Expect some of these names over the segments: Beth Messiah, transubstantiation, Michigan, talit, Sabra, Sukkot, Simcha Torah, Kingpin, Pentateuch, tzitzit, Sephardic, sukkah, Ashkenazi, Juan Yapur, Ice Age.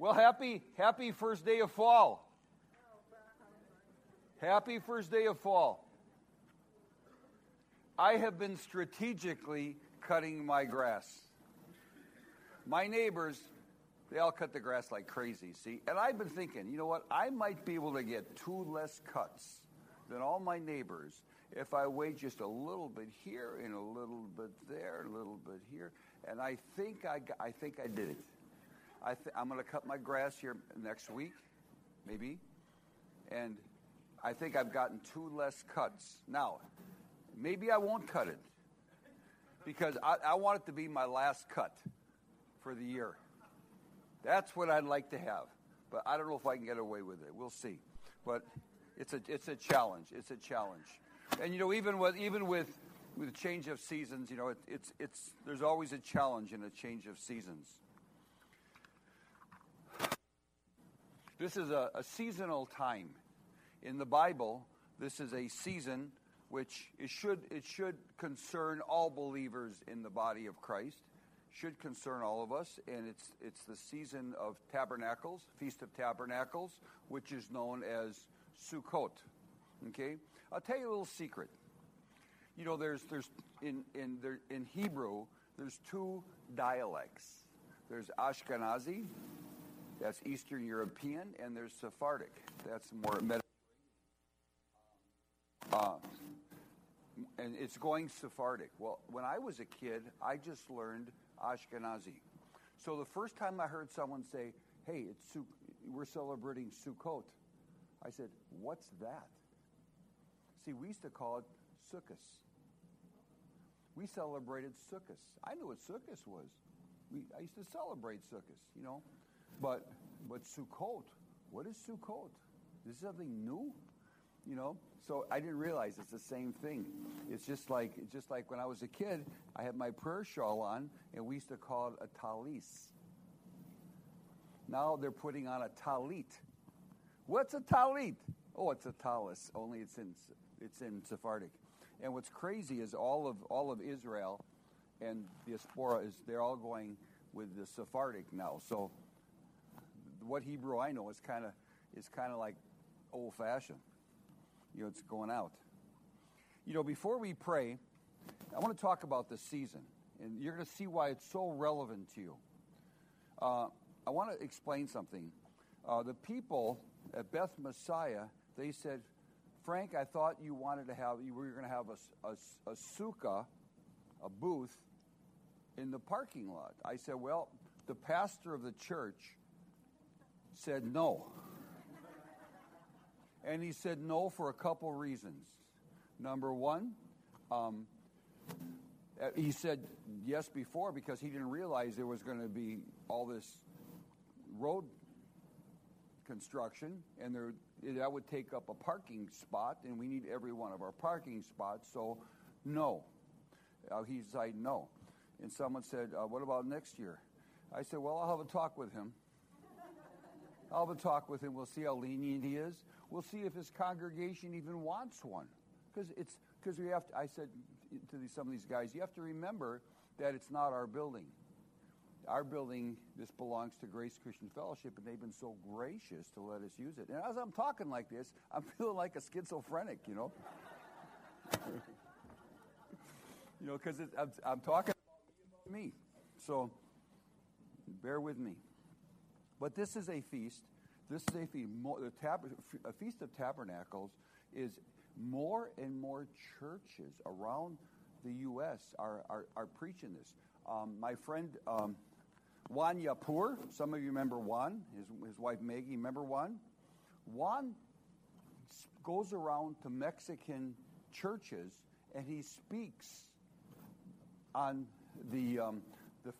Well, happy first day of fall. Happy first day of fall. I have been strategically cutting my grass. My neighbors, they all cut the grass like crazy, see? And I've been thinking, you know what? I might be able to get 2 less cuts than all my neighbors if I wait just a little bit here and a little bit there, a little bit here. And I think I did it. I'm going to cut my grass here next week, maybe. And I think I've gotten 2 less cuts. Now, maybe I won't cut it because I want it to be my last cut for the year. That's what I'd like to have, but I don't know if I can get away with it. We'll see, but it's a challenge. It's a challenge, and you know, even with change of seasons, you know, it's there's always a challenge in a change of seasons. This is a seasonal time in the Bible. This is a season which it should concern all believers in the body of Christ. Should concern all of us, and it's the season of tabernacles, Feast of Tabernacles, which is known as Sukkot. Okay, I'll tell you a little secret. You know, in Hebrew there's 2 dialects. There's Ashkenazi, that's Eastern European, and there's Sephardic, that's more Mediterranean. And it's going Sephardic. Well, when I was a kid, I just learned Ashkenazi. So the first time I heard someone say, hey, we're celebrating Sukkot, I said, what's that? See, we used to call it Sukkahs. We celebrated Sukkahs. I knew what Sukkahs was. I used to celebrate Sukkahs, you know. But Sukkot, what is Sukkot? Is this something new? You know, so I didn't realize it's the same thing. It's just like when I was a kid, I had my prayer shawl on, and we used to call it a talit. Now they're putting on a talit. What's a talit? Oh, it's a talis. Only it's in Sephardic. And what's crazy is all of Israel and diaspora is they're all going with the Sephardic now. So what Hebrew I know is kind of like old fashioned. You know, it's going out. You know, before we pray, I want to talk about the season, and you're going to see why it's so relevant to you. I want to explain something. The people at Beth Messiah, they said, Frank, I thought you were going to have a sukkah, a booth, in the parking lot. I said, well, the pastor of the church said no. And he said no for a couple reasons. Number one, he said yes before because he didn't realize there was going to be all this road construction, and that would take up a parking spot, and we need every one of our parking spots, so no. He said no. And someone said, what about next year? I said, well, I'll have a talk with him. We'll see how lenient he is. We'll see if his congregation even wants one, because we have to. I said to some of these guys, you have to remember that it's not our building. Our building, this belongs to Grace Christian Fellowship, and they've been so gracious to let us use it. And as I'm talking like this, I'm feeling like a schizophrenic, you know. You know, because I'm talking about me, so bear with me. But this is a feast. This is a Feast of Tabernacles. Is more and more churches around the U.S. are preaching this. My friend Juan Yapur, some of you remember Juan, his wife Maggie, remember Juan? Juan goes around to Mexican churches and he speaks on the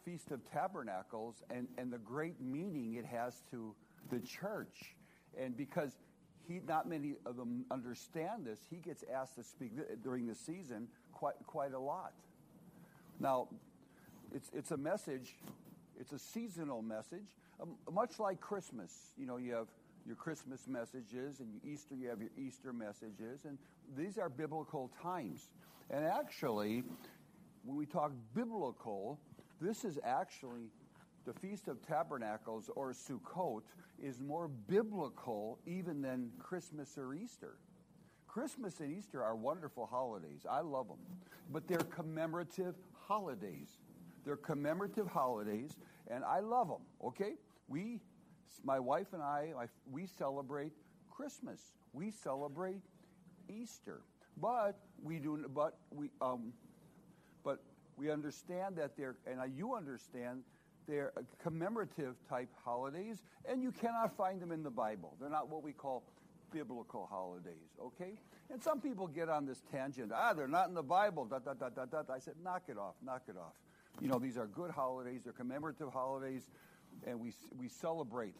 Feast of Tabernacles and the great meaning it has to the church, and because not many of them understand this, he gets asked to speak during the season quite a lot. Now, it's a message, it's a seasonal message, much like Christmas. You know, you have your Christmas messages, and Easter, you have your Easter messages, and these are biblical times. And actually, when we talk biblical, this is actually the Feast of Tabernacles or Sukkot is more biblical even than Christmas or Easter. Christmas and Easter are wonderful holidays. I love them. But they're commemorative holidays. They're commemorative holidays, and I love them, okay? We, my wife and I, we celebrate Christmas. We celebrate Easter. But we understand that they're, and you understand, they're commemorative type holidays, and you cannot find them in the Bible. They're not what we call biblical holidays, okay? And some people get on this tangent, they're not in the Bible, I said, knock it off. You know, these are good holidays, they're commemorative holidays, and we celebrate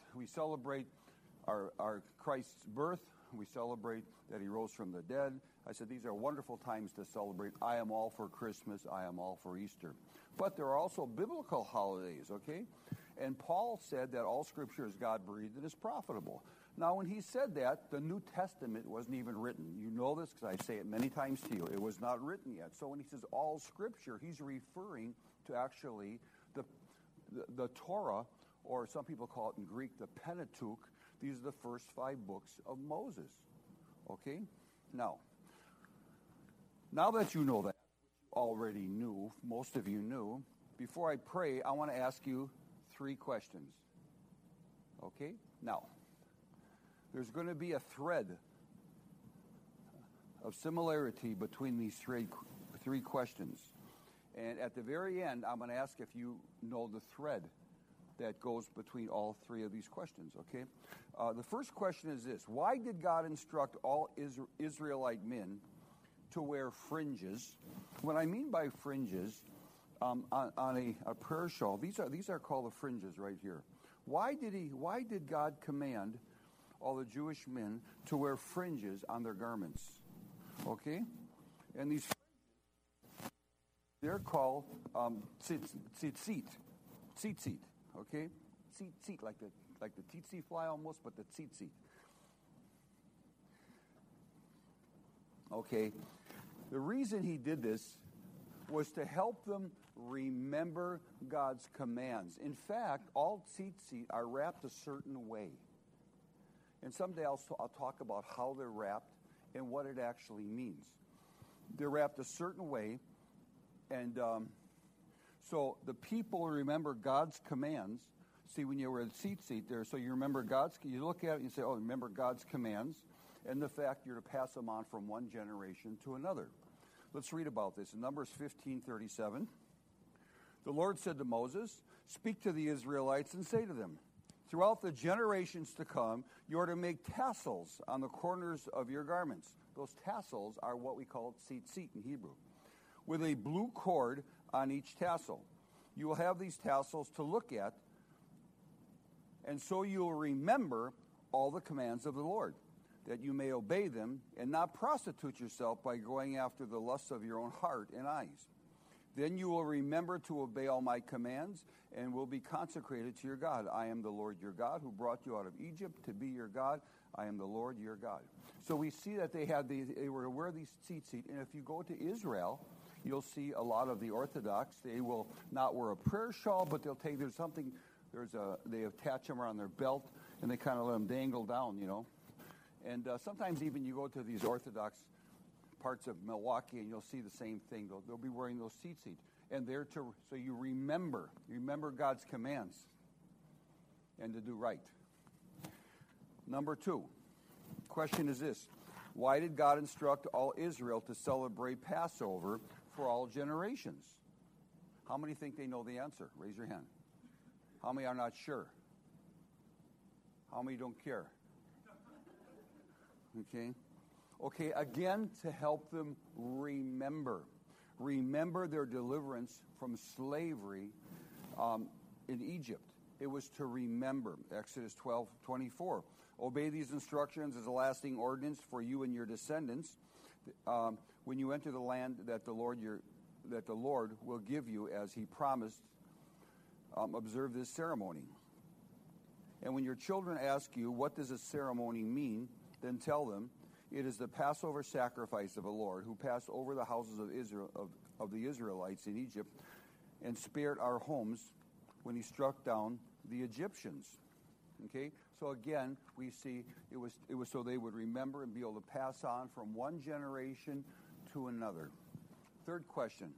our Christ's birth. We celebrate that he rose from the dead. I said, these are wonderful times to celebrate. I am all for Christmas. I am all for Easter. But there are also biblical holidays, okay? And Paul said that all Scripture is God-breathed and is profitable. Now, when he said that, the New Testament wasn't even written. You know this because I say it many times to you. It was not written yet. So when he says all Scripture, he's referring to actually the Torah, or some people call it in Greek the Pentateuch. These are the first 5 books of Moses. Okay? Now that you know that, you already knew, most of you knew, before I pray, I want to ask you 3 questions. Okay? Now, there's going to be a thread of similarity between these three questions. And at the very end, I'm going to ask if you know the thread that goes between all 3 of these questions, okay? The first question is this. Why did God instruct all Israelite men to wear fringes? What I mean by fringes, on a prayer shawl, these are called the fringes right here. Why did God command all the Jewish men to wear fringes on their garments? Okay? And these fringes, they're called tzitzit. Okay? Tzitzit, like the tzitzit fly almost, but the tzitzit. Okay. The reason he did this was to help them remember God's commands. In fact, all tzitzit are wrapped a certain way. And someday I'll talk about how they're wrapped and what it actually means. They're wrapped a certain way, and so the people remember God's commands. See, when you were at tzitzit there, so you remember God's, you look at it and you say, oh, remember God's commands, and the fact you're to pass them on from one generation to another. Let's read about this. In Numbers 15:37, the Lord said to Moses, speak to the Israelites and say to them, throughout the generations to come, you are to make tassels on the corners of your garments. Those tassels are what we call tzitzit in Hebrew, with a blue cord on each tassel. You will have these tassels to look at, and so you will remember all the commands of the Lord, that you may obey them and not prostitute yourself by going after the lusts of your own heart and eyes. Then you will remember to obey all my commands and will be consecrated to your God. I am the Lord your God who brought you out of Egypt to be your God. I am the Lord your God. So we see that they were to wear these tzitzit, and if you go to Israel, you'll see a lot of the Orthodox, they will not wear a prayer shawl, but they'll take, they attach them around their belt, and they kind of let them dangle down, you know. And sometimes even you go to these Orthodox parts of Milwaukee, and you'll see the same thing. They'll be wearing those tzitzit. And so you remember God's commands and to do right. Number 2, question is this. Why did God instruct all Israel to celebrate Passover for all generations? How many think they know the answer? Raise your hand. How many are not sure? How many don't care? Okay. Okay, again, to help them remember. Remember their deliverance from slavery in Egypt. It was to remember. Exodus 12:24. Obey these instructions as a lasting ordinance for you and your descendants when you enter the land that the Lord will give you as he promised. Observe this ceremony. And when your children ask you, what does a ceremony mean? Then tell them, it is the Passover sacrifice of the Lord who passed over the houses of Israel, of the Israelites in Egypt, and spared our homes when he struck down the Egyptians. Okay, so again, we see it was so they would remember and be able to pass on from one generation to another. Third question.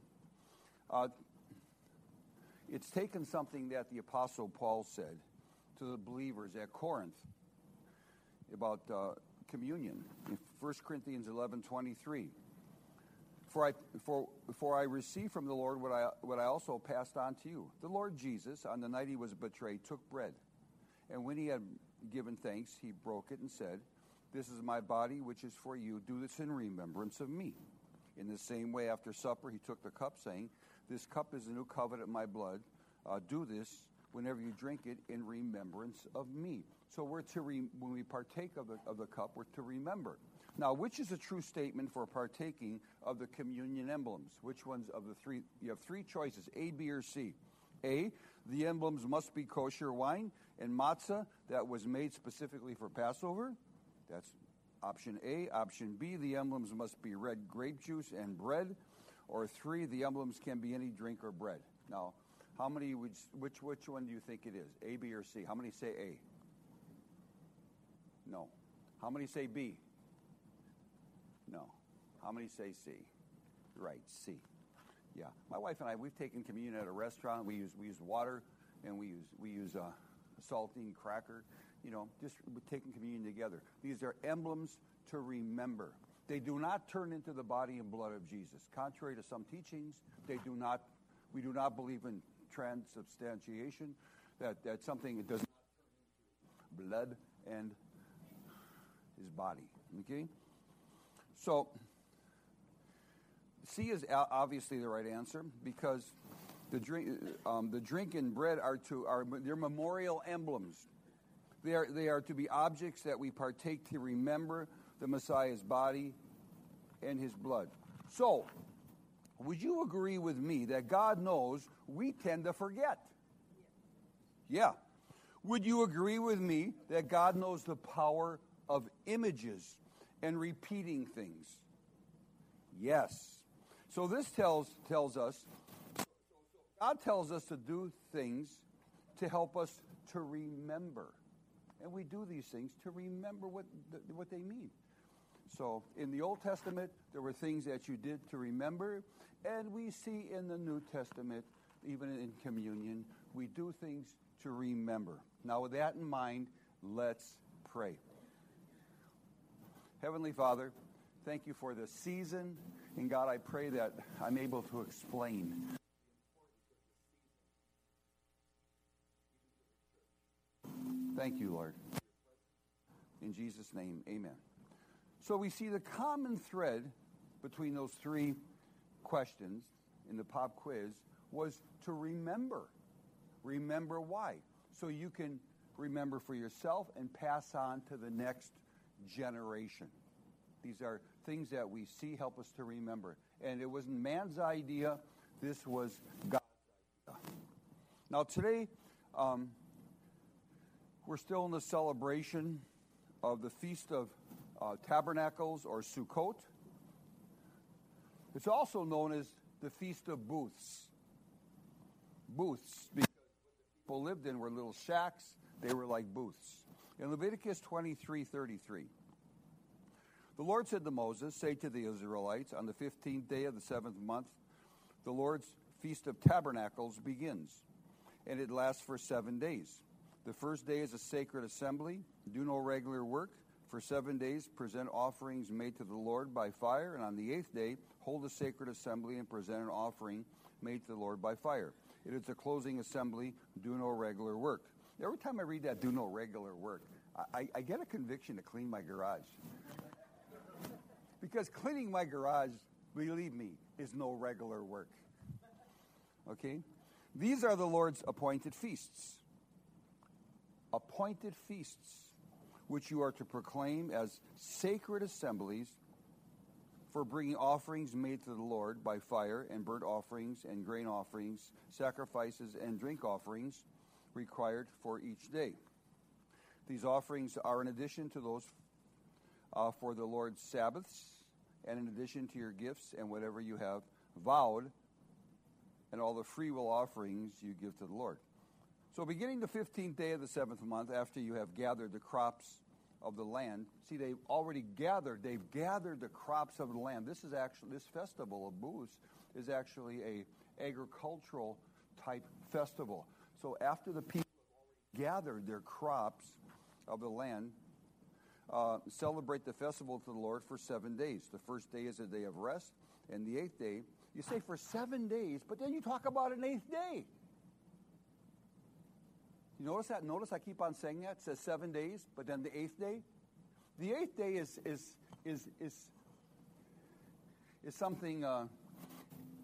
It's taken something that the Apostle Paul said to the believers at Corinth about communion in 1 Corinthians 11:23. For I received from the Lord what I also passed on to you. The Lord Jesus, on the night he was betrayed, took bread. And when he had given thanks, he broke it and said, "This is my body, which is for you. Do this in remembrance of me." In the same way, after supper, he took the cup, saying, "This cup is the new covenant in my blood. Do this whenever you drink it in remembrance of me." So we're to when we partake of the cup, we're to remember. Now, which is a true statement for partaking of the communion emblems? Which ones of the three? You have three choices, A, B, or C. A, the emblems must be kosher wine and matzah that was made specifically for Passover. That's option A. Option B, the emblems must be red grape juice and bread. Or three, the emblems can be any drink or bread. Now, how many would, which one do you think it is? A, B, or C? How many say A? No. How many say B? No. How many say C? Right, C. Yeah. My wife and I, we've taken communion at a restaurant. We use water, and we use saltine cracker. You know, just taking communion together. These are emblems to remember. They do not turn into the body and blood of Jesus. Contrary to some teachings, they do not. We do not believe in transubstantiation. That something that does not turn into blood and his body. Okay. So, C is obviously the right answer because the drink and bread are memorial emblems. They are to be objects that we partake to remember the Messiah's body and his blood. So, would you agree with me that God knows we tend to forget? Yeah. Would you agree with me that God knows the power of images and repeating things? Yes. So this tells us, God tells us to do things to help us to remember. And we do these things to remember what they mean. So in the Old Testament, there were things that you did to remember. And we see in the New Testament, even in communion, we do things to remember. Now with that in mind, let's pray. Heavenly Father, thank you for this season, and God, I pray that I'm able to explain. Thank you, Lord. In Jesus' name, amen. So we see the common thread between those three questions in the pop quiz was to remember. Remember why? So you can remember for yourself and pass on to the next generation. These are things that we see help us to remember. And it wasn't man's idea. This was God's idea. Now today, we're still in the celebration of the Feast of Tabernacles or Sukkot. It's also known as the Feast of Booths. Booths, because people lived in were little shacks. They were like booths. In Leviticus 23:33. The Lord said to Moses, "Say to the Israelites, on the 15th day of the 7th month, the Lord's Feast of Tabernacles begins, and it lasts for 7 days. The first day is a sacred assembly. Do no regular work. For 7 days, present offerings made to the Lord by fire, and on the 8th day, hold a sacred assembly and present an offering made to the Lord by fire. It is a closing assembly. Do no regular work." Every time I read that, do no regular work, I get a conviction to clean my garage. Because cleaning my garage, believe me, is no regular work. Okay? These are the Lord's appointed feasts. Appointed feasts, which you are to proclaim as sacred assemblies for bringing offerings made to the Lord by fire and burnt offerings and grain offerings, sacrifices and drink offerings required for each day. These offerings are in addition to those for the Lord's Sabbaths, and in addition to your gifts and whatever you have vowed, and all the free will offerings you give to the Lord. So beginning the 15th day of the 7th month, after you have gathered the crops of the land, see, they've gathered the crops of the land. This is actually, this festival of booths is actually a agricultural type festival. So after the people have already gathered their crops of the land, celebrate the festival to the Lord for 7 days. The first day is a day of rest, and the eighth day, you say for 7 days, but then you talk about an eighth day. You notice that? Notice I keep on saying that. It says 7 days, but then the eighth day? The eighth day is something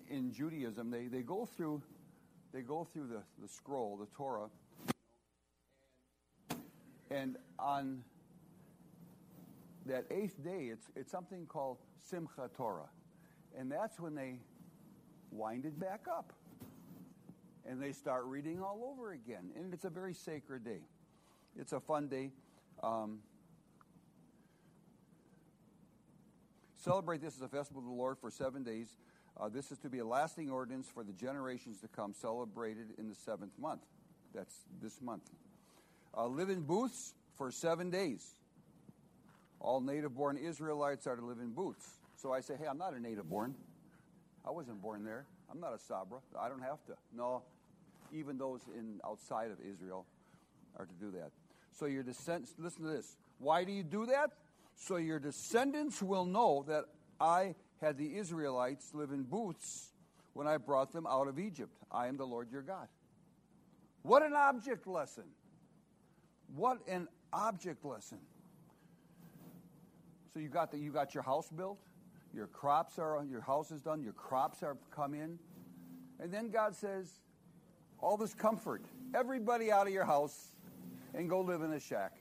in Judaism. They go through the scroll, the Torah, and on that eighth day, it's something called Simcha Torah. And that's when they wind it back up. And they start reading all over again. And it's a very sacred day. It's a fun day. Celebrate this as a festival to the Lord for 7 days. This is to be a lasting ordinance for the generations to come, celebrated in the 7th month. That's this month. Live in booths for 7 days. All native-born Israelites are to live in booths. So I say, hey, I'm not a native-born. I wasn't born there. I'm not a Sabra. I don't have to. No. Even those outside of Israel are to do that. So your descendants, listen to this. Why do you do that? So your descendants will know that I had the Israelites live in booths when I brought them out of Egypt. I am the Lord your God. What an object lesson. What an object lesson. So you got your house built, your house is done, your crops are come in. And then God says, all this comfort, everybody out of your house and go live in a shack.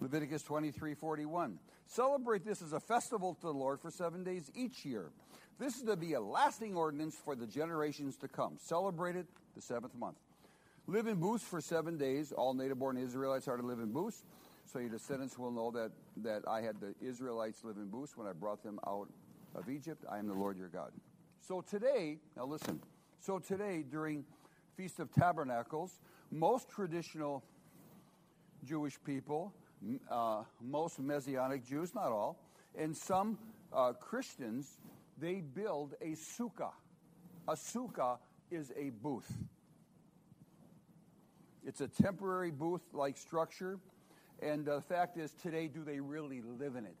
Leviticus 23:41. Celebrate this as a festival to the Lord for 7 days each year. This is to be a lasting ordinance for the generations to come. Celebrate it the 7th month. Live in booths for 7 days. All native-born Israelites are to live in booths. So your descendants will know that I had the Israelites live in booths when I brought them out of Egypt. I am the Lord your God. So today, now listen. So today, during Feast of Tabernacles, most traditional Jewish people, most Messianic Jews, not all, and some Christians, they build a sukkah. A sukkah is a booth. It's a temporary booth-like structure, and the fact is, today, do they really live in it?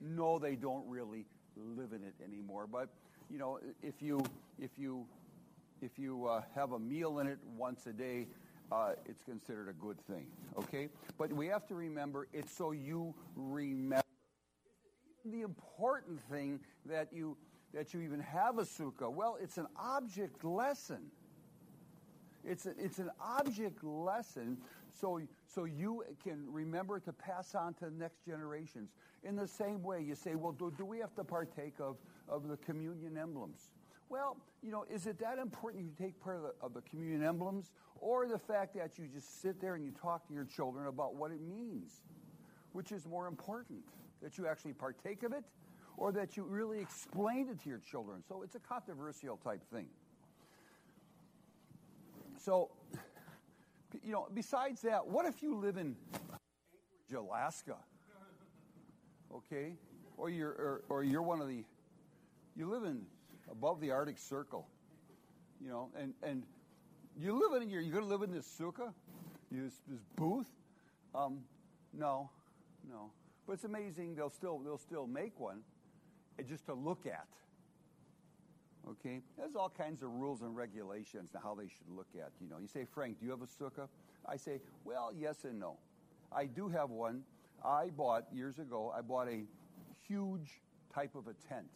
No, they don't really live in it anymore. But you know, if you have a meal in it once a day, it's considered a good thing. Okay, but we have to remember it's so you remember. Is it even the important thing that you even have a sukkah? Well, it's an object lesson. It's an object lesson so you can remember to pass on to the next generations. In the same way, you say, well, do we have to partake of the communion emblems? Well, you know, is it that important you take part of the communion emblems, or the fact that you just sit there and you talk to your children about what it means? Which is more important, that you actually partake of it, or that you really explain it to your children? So it's a controversial type thing. So, you know, besides that, what if you live in Anchorage, Alaska? Okay? Or you're one of the, you live in above the Arctic Circle, you know, and you live in you're going to live in this sukkah, this booth? No. But it's amazing they'll still make one just to look at. Okay, there's all kinds of rules and regulations to how they should look at. You know, you say, Frank, do you have a sukkah? I say, well, yes and no. I do have one. Years ago, I bought a huge type of a tent.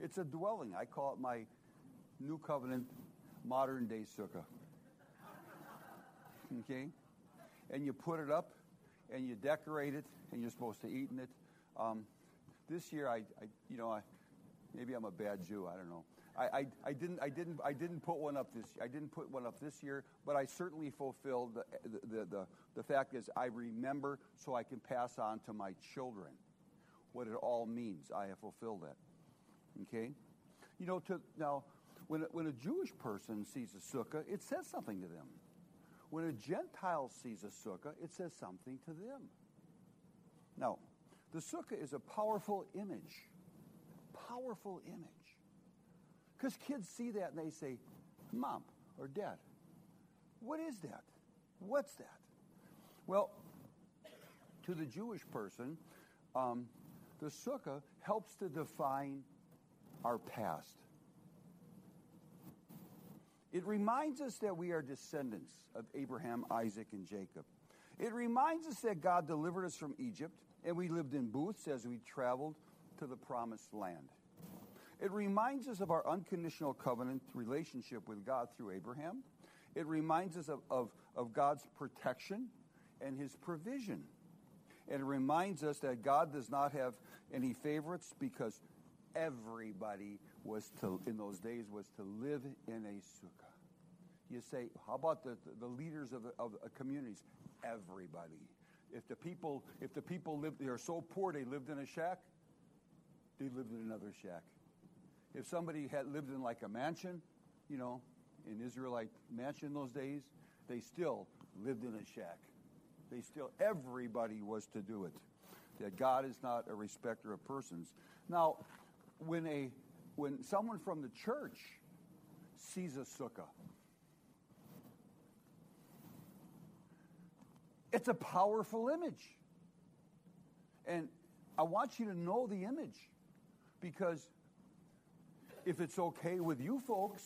It's a dwelling. I call it my New Covenant modern day sukkah. Okay, and you put it up, and you decorate it, and you're supposed to eat in it. This year, I maybe I'm a bad Jew. I don't know. I didn't put one up this year. I didn't put one up this year, but I certainly fulfilled the fact is I remember so I can pass on to my children what it all means. I have fulfilled that. Okay, you know. Now, when a Jewish person sees a sukkah, it says something to them. When a Gentile sees a sukkah, it says something to them. Now, the sukkah is a powerful image. Powerful image. Because kids see that and they say, Mom or Dad, what is that? What's that? Well, to the Jewish person, the sukkah helps to define our past. It reminds us that we are descendants of Abraham, Isaac, and Jacob. It reminds us that God delivered us from Egypt, and we lived in booths as we traveled to the promised land. It reminds us of our unconditional covenant relationship with God through Abraham. It reminds us of God's protection and his provision. And it reminds us that God does not have any favorites, because everybody in those days was to live in a sukkah. You say, how about the leaders of communities? Everybody. If the people lived, they are so poor they lived in a shack, they lived in another shack. If somebody had lived in like a mansion, an Israelite mansion in those days, they still lived in a shack. Everybody was to do it. That God is not a respecter of persons. Now, when someone from the church sees a sukkah, it's a powerful image. And I want you to know the image, because if it's okay with you folks,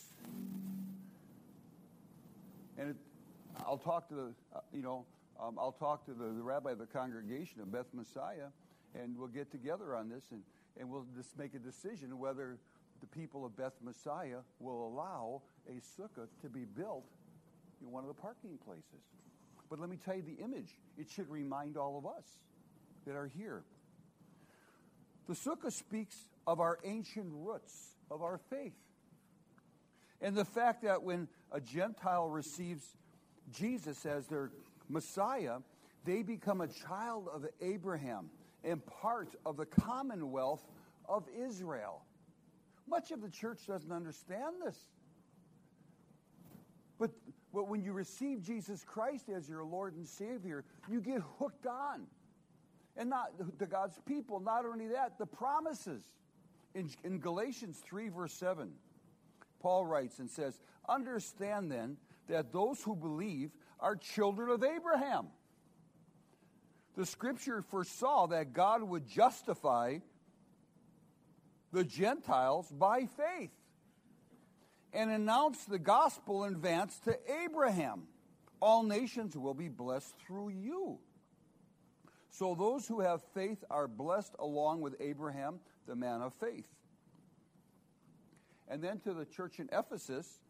I'll talk to the rabbi of the congregation of Beth Messiah, and we'll get together on this, and we'll just make a decision whether the people of Beth Messiah will allow a sukkah to be built in one of the parking places. But let me tell you the image. It should remind all of us that are here. The sukkah speaks of our ancient roots, of our faith. And the fact that when a Gentile receives Jesus as their Messiah, they become a child of Abraham and part of the commonwealth of Israel. Much of the church doesn't understand this. But when you receive Jesus Christ as your Lord and Savior, you get hooked on. And not to God's people, not only that, the promises. In Galatians 3, verse 7, Paul writes and says, "Understand then that those who believe are children of Abraham. The Scripture foresaw that God would justify the Gentiles by faith and announce the gospel in advance to Abraham. All nations will be blessed through you. So those who have faith are blessed along with Abraham, the man of faith." And then to the church in Ephesus,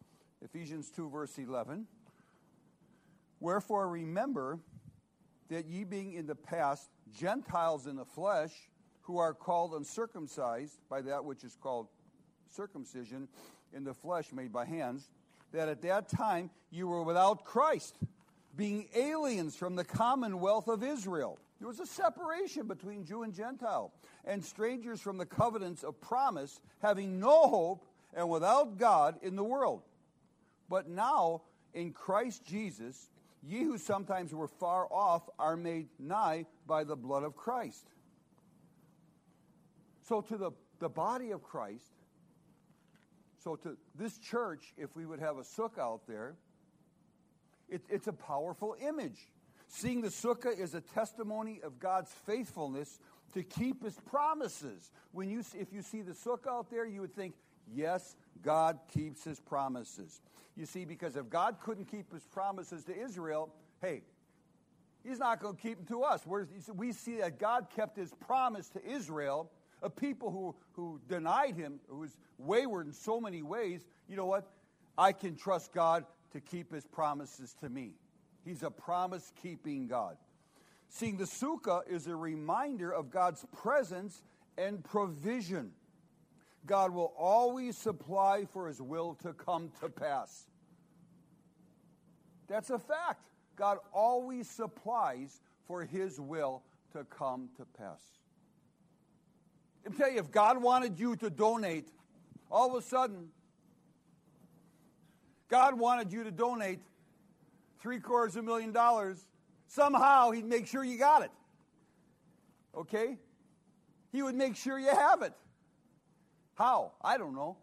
Ephesians 2, verse 11, "Wherefore remember that ye being in the past Gentiles in the flesh, who are called uncircumcised by that which is called circumcision in the flesh made by hands, that at that time you were without Christ, being aliens from the commonwealth of Israel." There was a separation between Jew and Gentile. "And strangers from the covenants of promise, having no hope and without God in the world. But now in Christ Jesus, ye who sometimes were far off are made nigh by the blood of Christ." So to the body of Christ, so to this church, if we would have a sukkah out there, it's a powerful image. Seeing the sukkah is a testimony of God's faithfulness to keep his promises. If you see the sukkah out there, you would think, yes, God keeps his promises. You see, because if God couldn't keep his promises to Israel, hey, he's not going to keep them to us. We see that God kept his promise to Israel, a people who denied him, who was wayward in so many ways. You know what? I can trust God to keep his promises to me. He's a promise-keeping God. Seeing the sukkah is a reminder of God's presence and provision. God will always supply for his will to come to pass. That's a fact. God always supplies for his will to come to pass. I'm telling you, if God wanted you to donate, all of a sudden, God wanted you to donate $750,000, somehow he'd make sure you got it. Okay? He would make sure you have it. How? I don't know.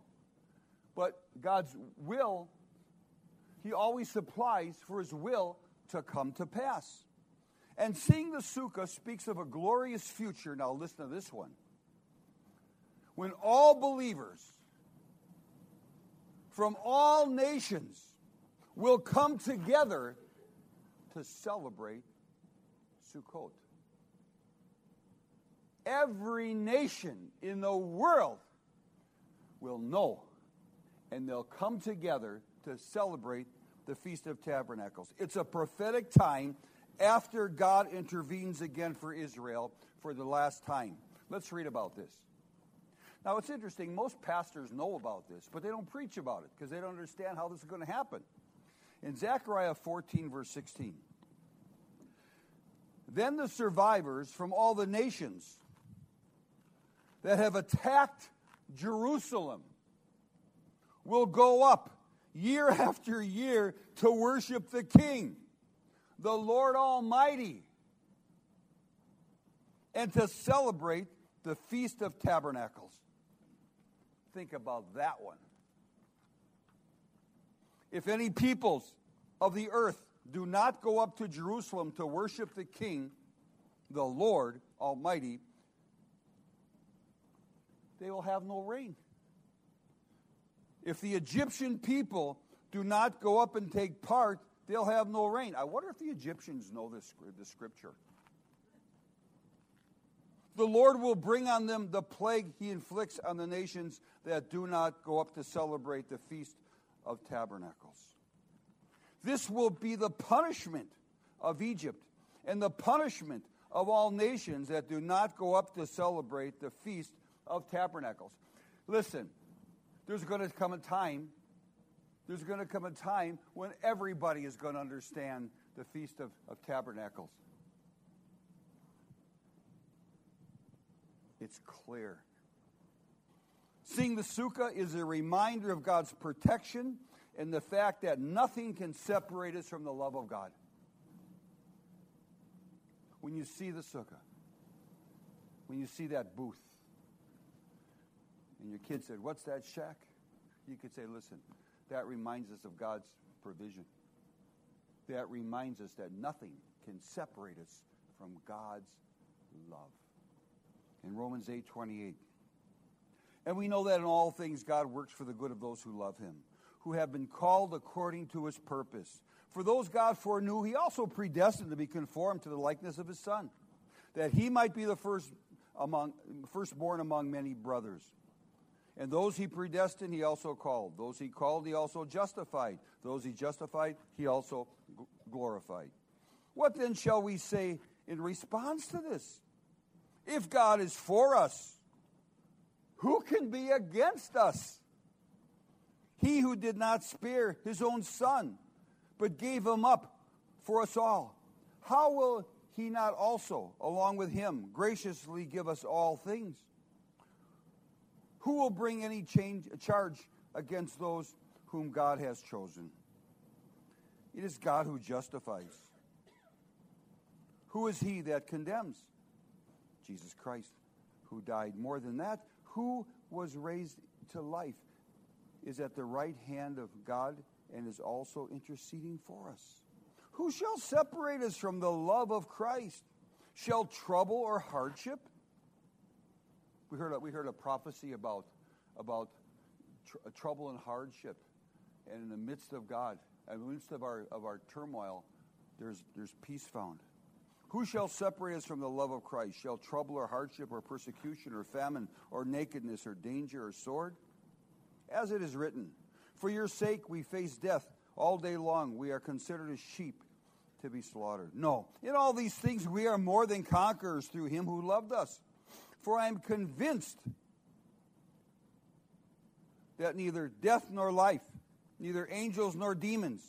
But God's will, he always supplies for his will to come to pass. And seeing the sukkah speaks of a glorious future. Now listen to this one. When all believers from all nations will come together to celebrate Sukkot. Every nation in the world will know, and they'll come together to celebrate the Feast of Tabernacles. It's a prophetic time after God intervenes again for Israel for the last time. Let's read about this. Now, it's interesting. Most pastors know about this, but they don't preach about it because they don't understand how this is going to happen. In Zechariah 14, verse 16, then the survivors from all the nations that have attacked Jerusalem will go up year after year to worship the King, the Lord Almighty, and to celebrate the Feast of Tabernacles. Think about that one. If any peoples of the earth do not go up to Jerusalem to worship the King, the Lord Almighty, they will have no rain. If the Egyptian people do not go up and take part, they'll have no rain. I wonder if the Egyptians know this scripture. The Lord will bring on them the plague he inflicts on the nations that do not go up to celebrate the Feast of Tabernacles. This will be the punishment of Egypt and the punishment of all nations that do not go up to celebrate the Feast of Tabernacles. Listen, there's going to come a time when everybody is going to understand the Feast of Tabernacles. It's clear. Seeing the sukkah is a reminder of God's protection and the fact that nothing can separate us from the love of God. When you see the sukkah, when you see that booth, and your kid said, "What's that shack?" You could say, "Listen, that reminds us of God's provision. That reminds us that nothing can separate us from God's love." In Romans 8:28. And we know that in all things God works for the good of those who love him, who have been called according to his purpose. For those God foreknew, he also predestined to be conformed to the likeness of his Son, that he might be the firstborn among many brothers. And those he predestined, he also called. Those he called, he also justified. Those he justified, he also glorified. What then shall we say in response to this? If God is for us, who can be against us? He who did not spare his own Son, but gave him up for us all, how will he not also, along with him, graciously give us all things? Who will bring any charge against those whom God has chosen? It is God who justifies. Who is he that condemns? Jesus Christ, who died. More than that, who was raised to life, is at the right hand of God and is also interceding for us. Who shall separate us from the love of Christ? Shall trouble or hardship? We heard a prophecy about trouble and hardship, and in the midst of God, in the midst of our turmoil, there's peace found. Who shall separate us from the love of Christ? Shall trouble or hardship or persecution or famine or nakedness or danger or sword? As it is written, for your sake we face death all day long. We are considered as sheep to be slaughtered. No, in all these things we are more than conquerors through him who loved us. For I am convinced that neither death nor life, neither angels nor demons,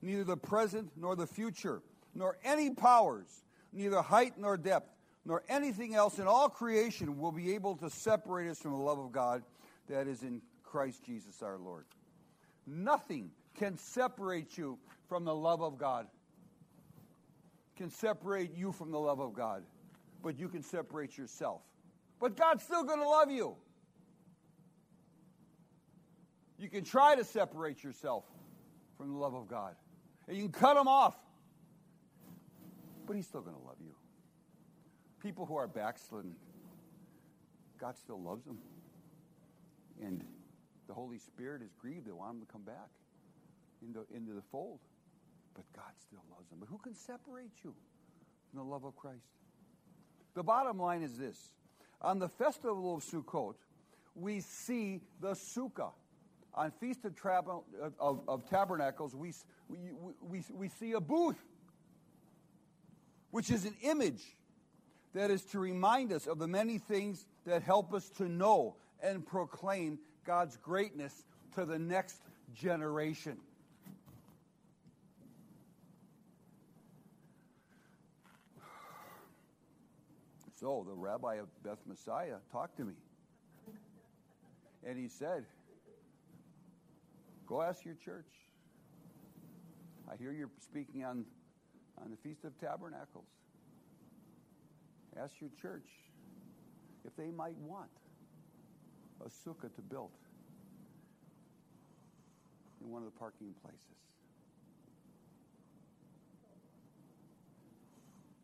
neither the present nor the future, nor any powers, neither height nor depth, nor anything else in all creation will be able to separate us from the love of God that is in Christ Jesus our Lord. Nothing can separate you from the love of God. can separate you from the love of God, but you can separate yourself. But God's still going to love you. You can try to separate yourself from the love of God, and you can cut him off, but he's still going to love you. People who are backslidden, God still loves them, and the Holy Spirit is grieved. They want them to come back into the fold, but God still loves them. But who can separate you from the love of Christ? The bottom line is this. On the festival of Sukkot, we see the sukkah. On Feast of Tabernacles, we see a booth, which is an image that is to remind us of the many things that help us to know and proclaim God's greatness to the next generation. So the rabbi of Beth Messiah talked to me, and he said, go ask your church. I hear you're speaking on the Feast of Tabernacles. Ask your church if they might want a sukkah to build in one of the parking places.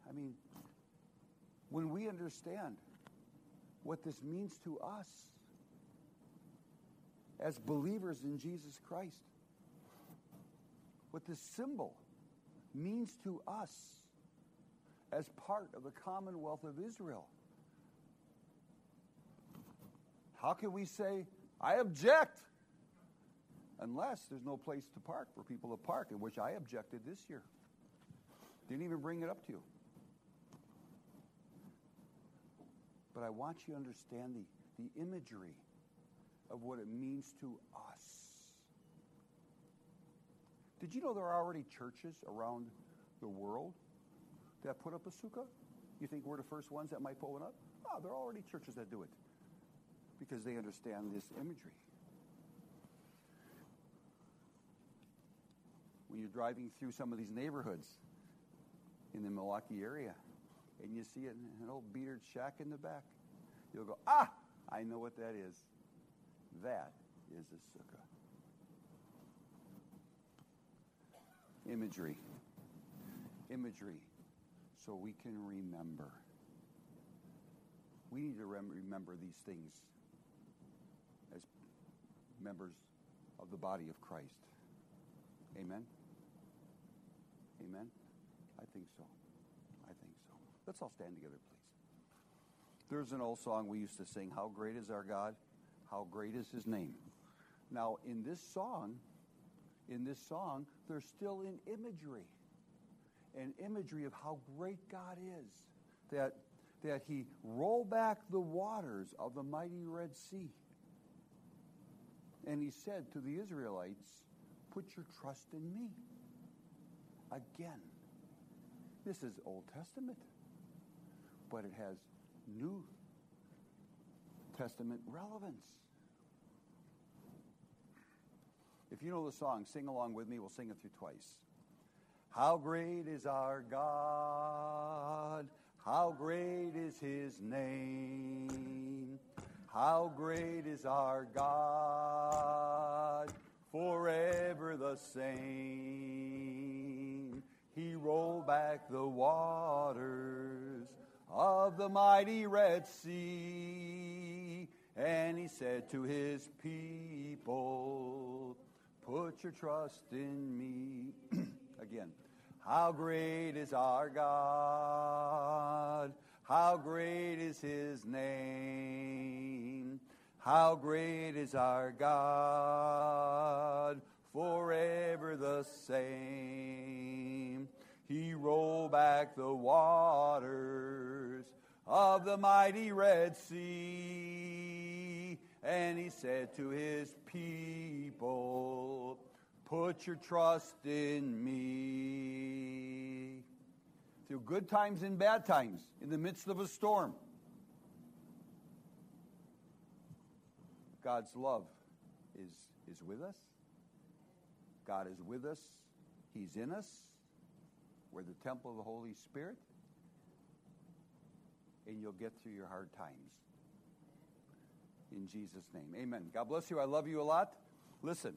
I mean, when we understand what this means to us as believers in Jesus Christ, what this symbol means to us as part of the Commonwealth of Israel, how can we say, I object, unless there's no place to park for people to park, in which I objected this year. Didn't even bring it up to you. But I want you to understand the imagery of what it means to us. Did you know there are already churches around the world that put up a sukkah? You think we're the first ones that might put one up? No, there are already churches that do it because they understand this imagery. When you're driving through some of these neighborhoods in the Milwaukee area and you see an old beatered shack in the back, you'll go, ah, I know what that is. That is a sukkah. Imagery. Imagery. So we can remember. We need to remember these things as members of the body of Christ. Amen? Amen? I think so. I think so. Let's all stand together, please. There's an old song we used to sing, How Great Is Our God? How great is his name? Now, in this song, there's still an imagery of how great God is, that he rolled back the waters of the mighty Red Sea. And he said to the Israelites, put your trust in me. Again, this is Old Testament, but it has New Testament relevance. If you know the song, sing along with me. We'll sing it through twice. How great is our God? How great is his name? How great is our God? Forever the same. He rolled back the waters of the mighty Red Sea, and he said to his people, put your trust in me. Again, how great is our God? How great is his name? How great is our God? Forever the same. He rolled back the waters of the mighty Red Sea, and he said to his people, put your trust in me. Through good times and bad times, in the midst of a storm, God's love is with us. God is with us. He's in us. We're the temple of the Holy Spirit, and you'll get through your hard times. In Jesus' name, amen. God bless you. I love you a lot. Listen.